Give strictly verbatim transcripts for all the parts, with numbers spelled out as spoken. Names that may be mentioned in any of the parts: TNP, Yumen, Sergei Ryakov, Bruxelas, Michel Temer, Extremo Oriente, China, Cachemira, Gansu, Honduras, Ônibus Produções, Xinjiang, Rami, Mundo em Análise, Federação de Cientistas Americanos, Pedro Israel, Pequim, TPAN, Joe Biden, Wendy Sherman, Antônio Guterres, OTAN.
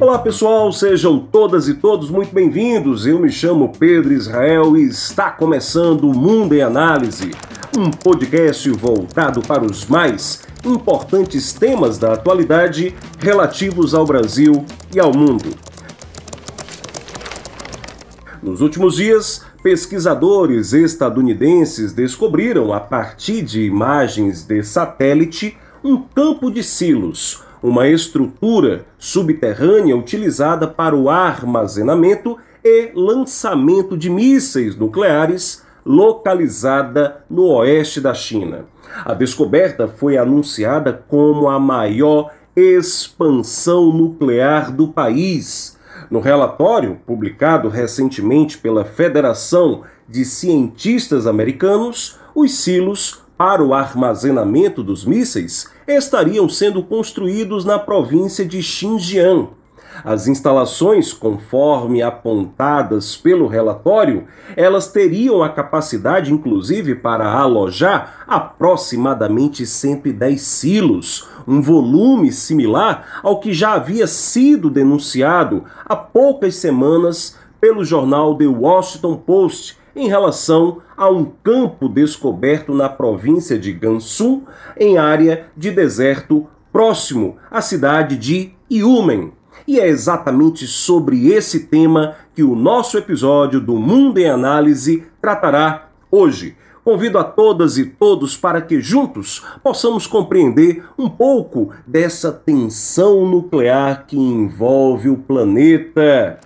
Olá pessoal, sejam todas e todos muito bem-vindos. Eu me chamo Pedro Israel e está começando o Mundo em Análise, um podcast voltado para os mais importantes temas da atualidade relativos ao Brasil e ao mundo. Nos últimos dias, pesquisadores estadunidenses descobriram, a partir de imagens de satélite, um campo de silos, uma estrutura subterrânea utilizada para o armazenamento e lançamento de mísseis nucleares, localizada no oeste da China. A descoberta foi anunciada como a maior expansão nuclear do país. No relatório, publicado recentemente pela Federação de Cientistas Americanos, os silos para o armazenamento dos mísseis estariam sendo construídos na província de Xinjiang. As instalações, conforme apontadas pelo relatório, elas teriam a capacidade, inclusive, para alojar aproximadamente cento e dez silos, um volume similar ao que já havia sido denunciado há poucas semanas pelo jornal The Washington Post, em relação a um campo descoberto na província de Gansu, em área de deserto próximo à cidade de Yumen. E é exatamente sobre esse tema que o nosso episódio do Mundo em Análise tratará hoje. Convido a todas e todos para que juntos possamos compreender um pouco dessa tensão nuclear que envolve o planeta.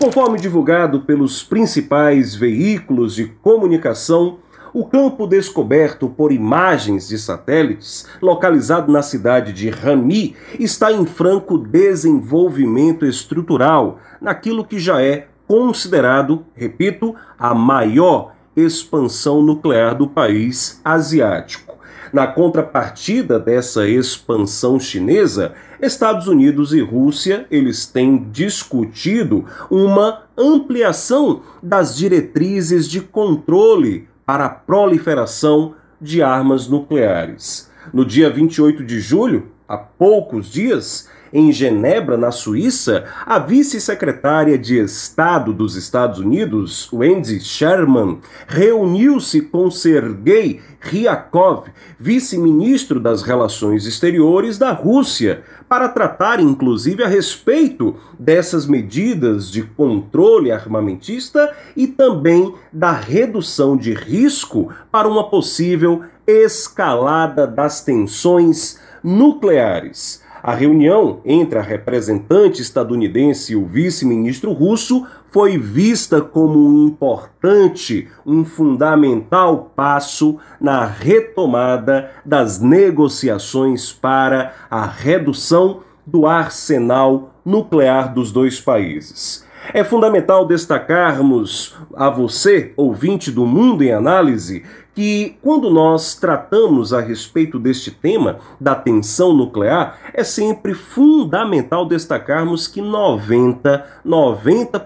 Conforme divulgado pelos principais veículos de comunicação, o campo descoberto por imagens de satélites, localizado na cidade de Rami, está em franco desenvolvimento estrutural, naquilo que já é considerado, repito, a maior expansão nuclear do país asiático. Na contrapartida dessa expansão chinesa, Estados Unidos e Rússia, eles têm discutido uma ampliação das diretrizes de controle para a proliferação de armas nucleares. No dia vinte e oito de julho, há poucos dias, em Genebra, na Suíça, a vice-secretária de Estado dos Estados Unidos, Wendy Sherman, reuniu-se com Sergei Ryakov, vice-ministro das Relações Exteriores da Rússia, para tratar, inclusive, a respeito dessas medidas de controle armamentista e também da redução de risco para uma possível escalada das tensões nucleares. A reunião entre a representante estadunidense e o vice-ministro russo foi vista como um importante, um fundamental passo na retomada das negociações para a redução do arsenal nuclear dos dois países. É fundamental destacarmos a você, ouvinte do Mundo em Análise, que quando nós tratamos a respeito deste tema, da tensão nuclear, é sempre fundamental destacarmos que noventa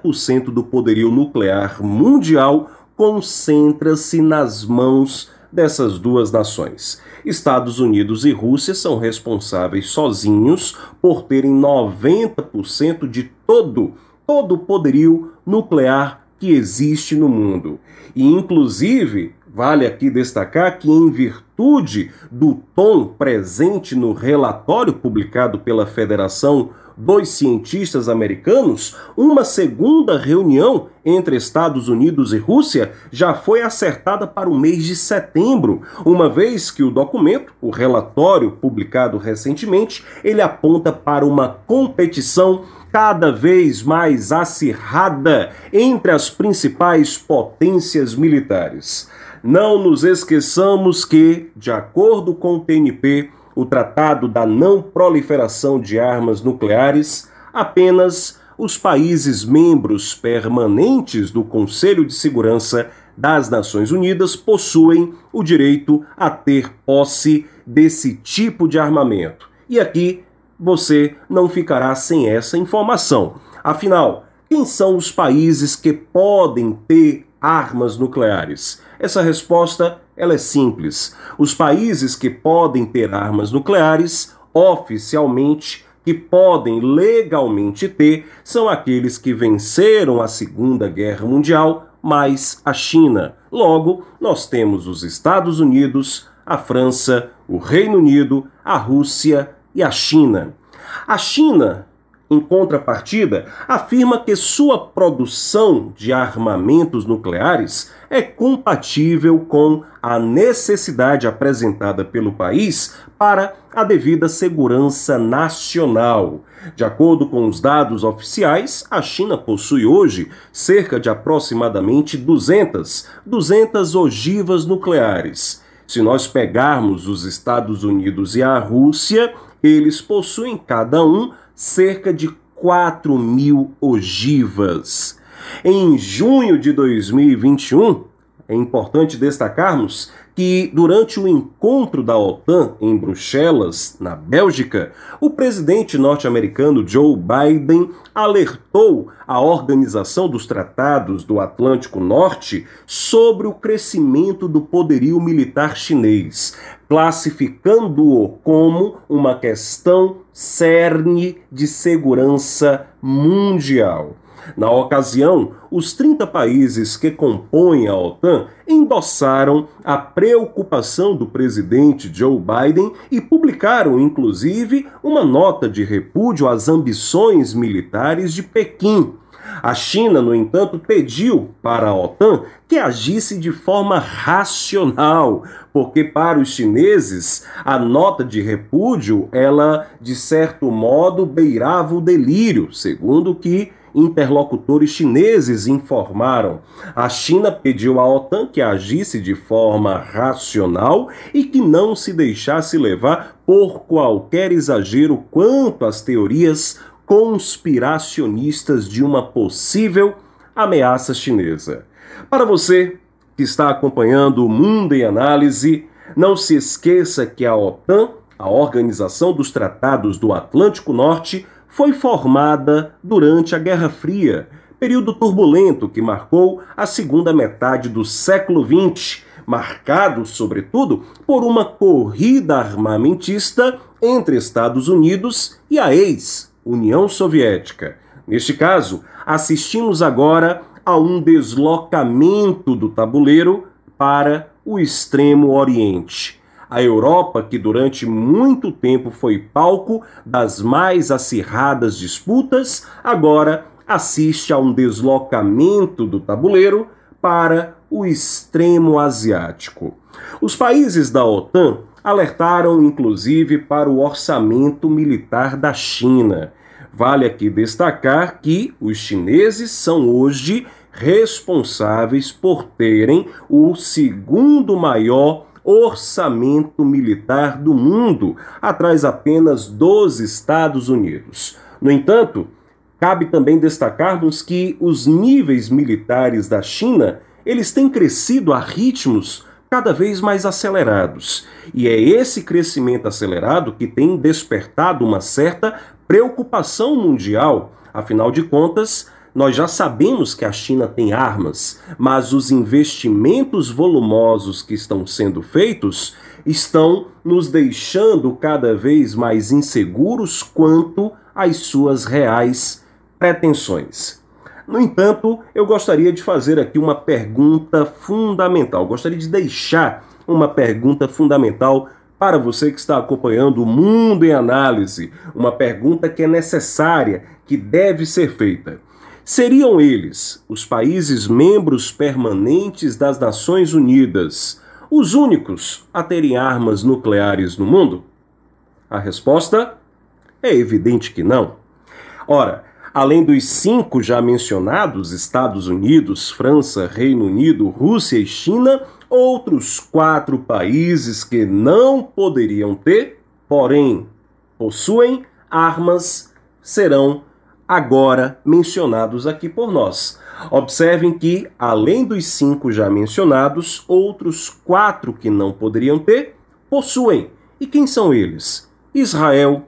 por cento do poderio nuclear mundial concentra-se nas mãos dessas duas nações. Estados Unidos e Rússia são responsáveis sozinhos por terem noventa por cento de todo todo o poderio nuclear que existe no mundo. E, inclusive, vale aqui destacar que, em virtude do tom presente no relatório publicado pela Federação dos Cientistas Americanos, uma segunda reunião entre Estados Unidos e Rússia já foi acertada para o mês de setembro, uma vez que o documento, o relatório publicado recentemente, ele aponta para uma competição cada vez mais acirrada entre as principais potências militares. Não nos esqueçamos que, de acordo com o T N P, o Tratado da Não Proliferação de Armas Nucleares, apenas os países membros permanentes do Conselho de Segurança das Nações Unidas possuem o direito a ter posse desse tipo de armamento. E aqui você não ficará sem essa informação. Afinal, quem são os países que podem ter armas nucleares? Essa resposta ela é simples. Os países que podem ter armas nucleares, oficialmente, que podem legalmente ter são aqueles que venceram a Segunda Guerra Mundial, mais a China. Logo, nós temos os Estados Unidos, a França, o Reino Unido, a Rússia e a China. A China, em contrapartida, afirma que sua produção de armamentos nucleares é compatível com a necessidade apresentada pelo país para a devida segurança nacional. De acordo com os dados oficiais, a China possui hoje cerca de aproximadamente duzentas ogivas nucleares. Se nós pegarmos os Estados Unidos e a Rússia, eles possuem cada um cerca de quatro mil ogivas. Em junho de dois mil e vinte e um, é importante destacarmos que, durante o encontro da OTAN em Bruxelas, na Bélgica, o presidente norte-americano Joe Biden alertou a Organização dos Tratados do Atlântico Norte sobre o crescimento do poderio militar chinês, classificando-o como uma questão cerne de segurança mundial. Na ocasião, os trinta países que compõem a OTAN endossaram a preocupação do presidente Joe Biden e publicaram, inclusive, uma nota de repúdio às ambições militares de Pequim. A China, no entanto, pediu para a OTAN que agisse de forma racional, porque para os chineses a nota de repúdio, ela, de certo modo, beirava o delírio, segundo que interlocutores chineses informaram. A China pediu à OTAN que agisse de forma racional e que não se deixasse levar por qualquer exagero quanto às teorias conspiracionistas de uma possível ameaça chinesa. Para você que está acompanhando o Mundo em Análise, não se esqueça que a OTAN, a Organização dos Tratados do Atlântico Norte, foi formada durante a Guerra Fria, período turbulento que marcou a segunda metade do século vinte, marcado, sobretudo, por uma corrida armamentista entre Estados Unidos e a ex-União Soviética. Neste caso, assistimos agora a um deslocamento do tabuleiro para o Extremo Oriente. A Europa, que durante muito tempo foi palco das mais acirradas disputas, agora assiste a um deslocamento do tabuleiro para o extremo asiático. Os países da OTAN alertaram, inclusive, para o orçamento militar da China. Vale aqui destacar que os chineses são hoje responsáveis por terem o segundo maior orçamento militar do mundo, atrás apenas dos Estados Unidos. No entanto, cabe também destacarmos que os níveis militares da China, eles têm crescido a ritmos cada vez mais acelerados. E é esse crescimento acelerado que tem despertado uma certa preocupação mundial. Afinal de contas, nós já sabemos que a China tem armas, mas os investimentos volumosos que estão sendo feitos estão nos deixando cada vez mais inseguros quanto às suas reais pretensões. No entanto, eu gostaria de fazer aqui uma pergunta fundamental, gostaria de deixar uma pergunta fundamental para você que está acompanhando o Mundo em Análise, uma pergunta que é necessária, que deve ser feita. Seriam eles, os países membros permanentes das Nações Unidas, os únicos a terem armas nucleares no mundo? A resposta é evidente que não. Ora, além dos cinco já mencionados, Estados Unidos, França, Reino Unido, Rússia e China, outros quatro países que não poderiam ter, porém possuem armas, serão agora mencionados aqui por nós. Observem que, além dos cinco já mencionados, outros quatro que não poderiam ter, possuem. E quem são eles? Israel,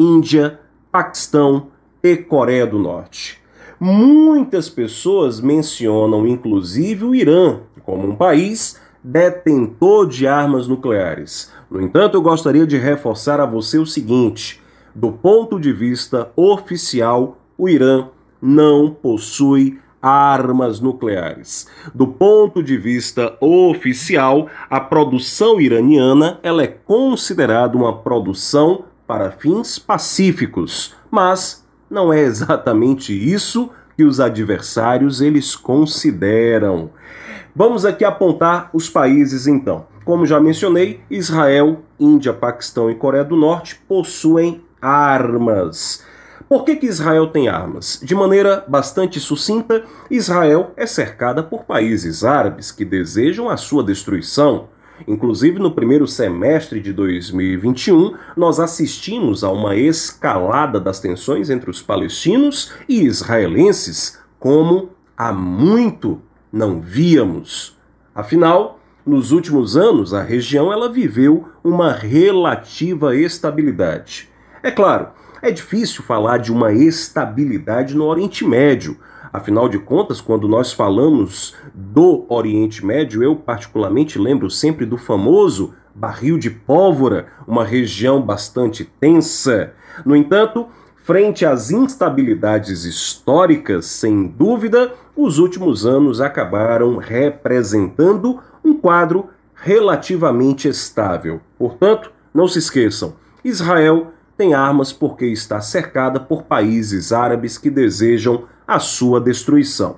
Índia, Paquistão e Coreia do Norte. Muitas pessoas mencionam, inclusive, o Irã como um país detentor de armas nucleares. No entanto, eu gostaria de reforçar a você o seguinte: do ponto de vista oficial, o Irã não possui armas nucleares. Do ponto de vista oficial, a produção iraniana ela é considerada uma produção para fins pacíficos, mas não é exatamente isso que os adversários eles consideram. Vamos aqui apontar os países então. Como já mencionei, Israel, Índia, Paquistão e Coreia do Norte possuem armas. Por que que Israel tem armas? De maneira bastante sucinta, Israel é cercada por países árabes que desejam a sua destruição. Inclusive, no primeiro semestre de dois mil e vinte e um, nós assistimos a uma escalada das tensões entre os palestinos e israelenses, como há muito não víamos. Afinal, nos últimos anos, a região ela viveu uma relativa estabilidade. É claro, é difícil falar de uma estabilidade no Oriente Médio. Afinal de contas, quando nós falamos do Oriente Médio, eu particularmente lembro sempre do famoso barril de pólvora, uma região bastante tensa. No entanto, frente às instabilidades históricas, sem dúvida, os últimos anos acabaram representando um quadro relativamente estável. Portanto, não se esqueçam, Israel tem armas porque está cercada por países árabes que desejam a sua destruição.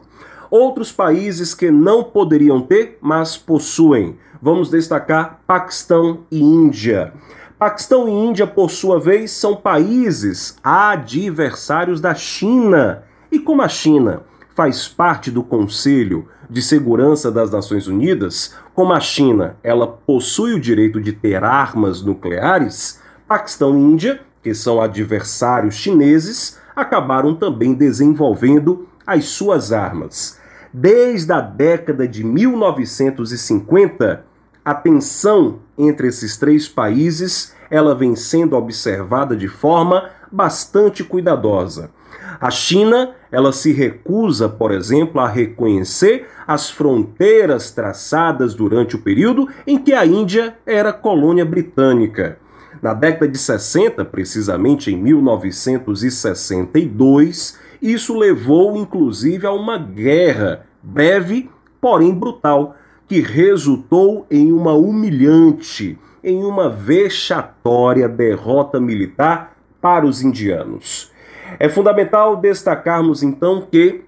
Outros países que não poderiam ter, mas possuem. Vamos destacar Paquistão e Índia. Paquistão e Índia, por sua vez, são países adversários da China. E como a China faz parte do Conselho de Segurança das Nações Unidas, como a China ela possui o direito de ter armas nucleares, Paquistão e Índia, que são adversários chineses, acabaram também desenvolvendo as suas armas. Desde a década de mil novecentos e cinquenta, a tensão entre esses três países ela vem sendo observada de forma bastante cuidadosa. A China ela se recusa, por exemplo, a reconhecer as fronteiras traçadas durante o período em que a Índia era colônia britânica. Na década de sessenta, precisamente em mil novecentos e sessenta e dois, isso levou inclusive a uma guerra breve, porém brutal, que resultou em uma humilhante, em uma vexatória derrota militar para os indianos. É fundamental destacarmos então que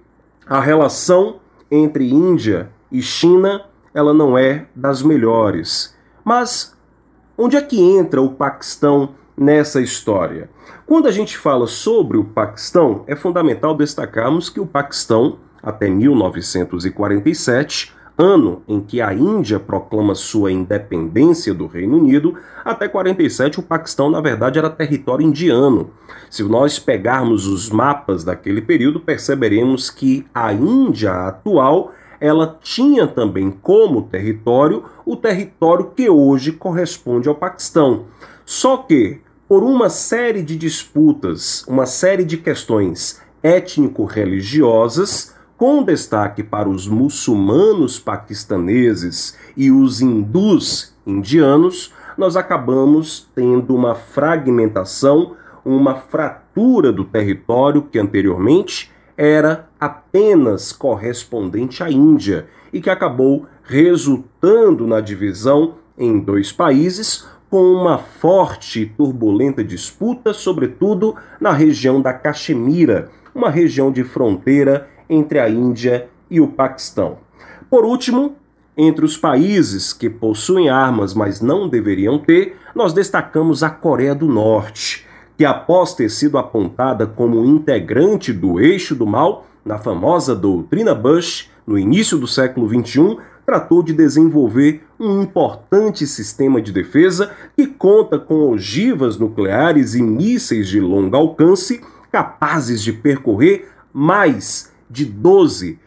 a relação entre Índia e China ela não é das melhores, mas onde é que entra o Paquistão nessa história? Quando a gente fala sobre o Paquistão, é fundamental destacarmos que o Paquistão, até mil novecentos e quarenta e sete, ano em que a Índia proclama sua independência do Reino Unido, até quarenta e sete o Paquistão, na verdade, era território indiano. Se nós pegarmos os mapas daquele período, perceberemos que a Índia atual ela tinha também como território o território que hoje corresponde ao Paquistão. Só que, por uma série de disputas, uma série de questões étnico-religiosas, com destaque para os muçulmanos paquistaneses e os hindus indianos, nós acabamos tendo uma fragmentação, uma fratura do território que anteriormente era apenas correspondente à Índia e que acabou resultando na divisão em dois países com uma forte e turbulenta disputa, sobretudo na região da Cachemira, uma região de fronteira entre a Índia e o Paquistão. Por último, entre os países que possuem armas, mas não deveriam ter, nós destacamos a Coreia do Norte, que após ter sido apontada como integrante do eixo do mal, na famosa doutrina Bush, no início do século vinte e um, tratou de desenvolver um importante sistema de defesa que conta com ogivas nucleares e mísseis de longo alcance capazes de percorrer mais de doze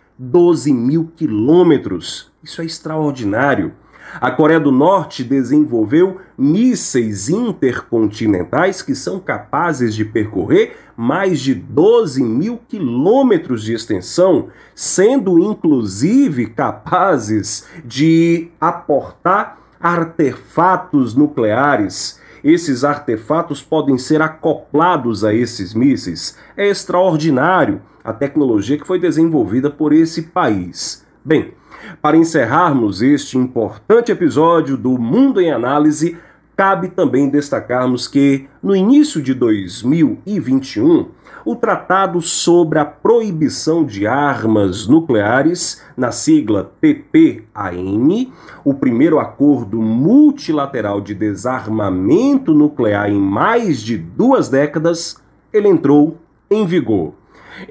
mil quilômetros. Isso é extraordinário. A Coreia do Norte desenvolveu mísseis intercontinentais que são capazes de percorrer mais de doze mil quilômetros de extensão, sendo inclusive capazes de aportar artefatos nucleares. Esses artefatos podem ser acoplados a esses mísseis. É extraordinário a tecnologia que foi desenvolvida por esse país. Bem, para encerrarmos este importante episódio do Mundo em Análise, cabe também destacarmos que, no início de dois mil e vinte e um, o Tratado sobre a Proibição de Armas Nucleares, na sigla T P A N, o primeiro acordo multilateral de desarmamento nuclear em mais de duas décadas, ele entrou em vigor.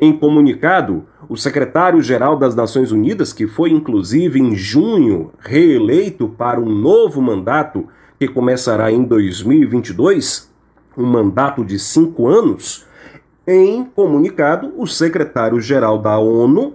Em comunicado, o secretário-geral das Nações Unidas, que foi inclusive em junho reeleito para um novo mandato, que começará em dois mil e vinte e dois, um mandato de cinco anos, em comunicado, o secretário-geral da ONU,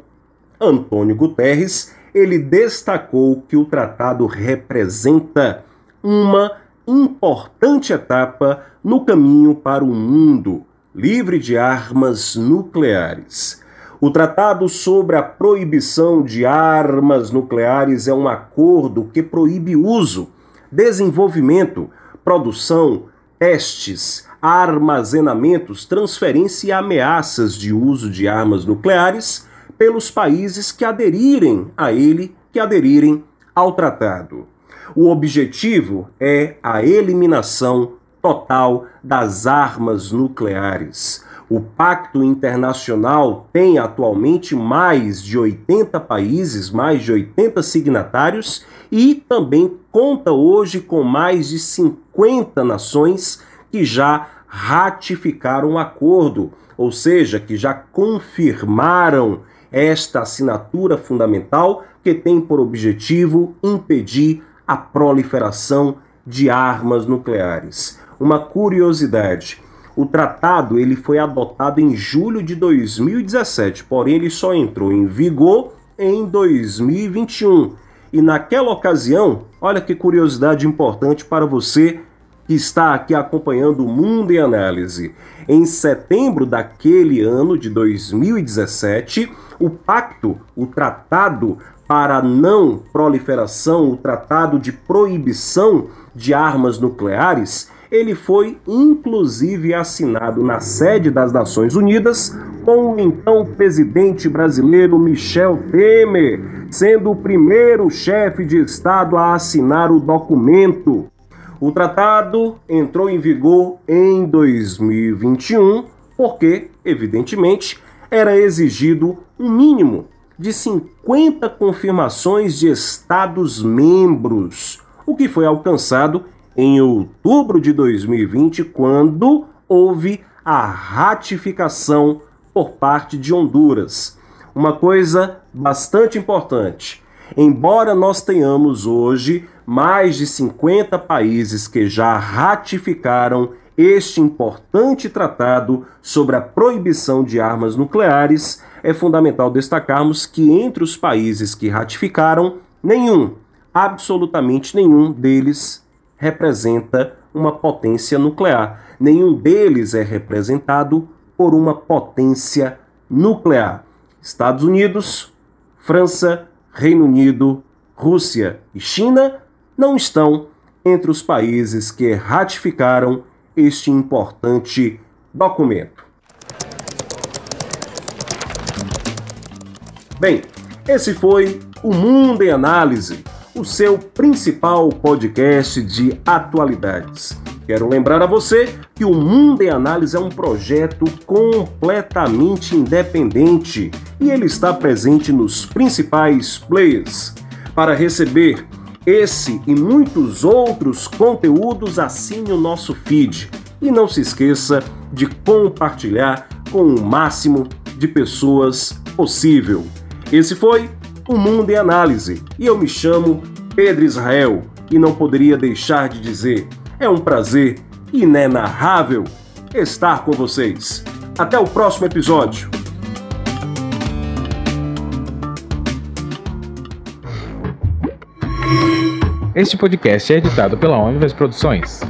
Antônio Guterres, ele destacou que o tratado representa uma importante etapa no caminho para um mundo livre de armas nucleares. O Tratado sobre a Proibição de Armas Nucleares é um acordo que proíbe uso, desenvolvimento, produção, testes, armazenamentos, transferência e ameaças de uso de armas nucleares pelos países que aderirem a ele, que aderirem ao tratado. O objetivo é a eliminação total das armas nucleares. O Pacto Internacional tem atualmente mais de oitenta países, mais de oitenta signatários, e também conta hoje com mais de cinquenta nações que já ratificaram o acordo, ou seja, que já confirmaram esta assinatura fundamental que tem por objetivo impedir a proliferação de armas nucleares. Uma curiosidade: o tratado ele foi adotado em julho de dois mil e dezessete, porém ele só entrou em vigor em dois mil e vinte e um. E naquela ocasião, olha que curiosidade importante para você que está aqui acompanhando o Mundo em Análise. Em setembro daquele ano de dois mil e dezessete, o pacto, o tratado para a não proliferação, o tratado de proibição de armas nucleares, ele foi inclusive assinado na sede das Nações Unidas com o então presidente brasileiro Michel Temer, sendo o primeiro chefe de Estado a assinar o documento. O tratado entrou em vigor em dois mil e vinte e um, porque, evidentemente, era exigido um mínimo de cinquenta confirmações de Estados-membros, o que foi alcançado em outubro de dois mil e vinte, quando houve a ratificação por parte de Honduras. Uma coisa bastante importante: embora nós tenhamos hoje mais de cinquenta países que já ratificaram este importante tratado sobre a proibição de armas nucleares, é fundamental destacarmos que entre os países que ratificaram, nenhum, absolutamente nenhum deles representa uma potência nuclear. Nenhum deles é representado por uma potência nuclear. Estados Unidos, França, Reino Unido, Rússia e China não estão entre os países que ratificaram este importante documento. Bem, esse foi o Mundo em Análise, o seu principal podcast de atualidades. Quero lembrar a você que o Mundo em Análise é um projeto completamente independente e ele está presente nos principais players. Para receber esse e muitos outros conteúdos, assine o nosso feed e não se esqueça de compartilhar com o máximo de pessoas possível. Esse foi o Mundo em Análise, e eu me chamo Pedro Israel, e não poderia deixar de dizer, é um prazer inenarrável estar com vocês. Até o próximo episódio. Este podcast é editado pela Ônibus Produções.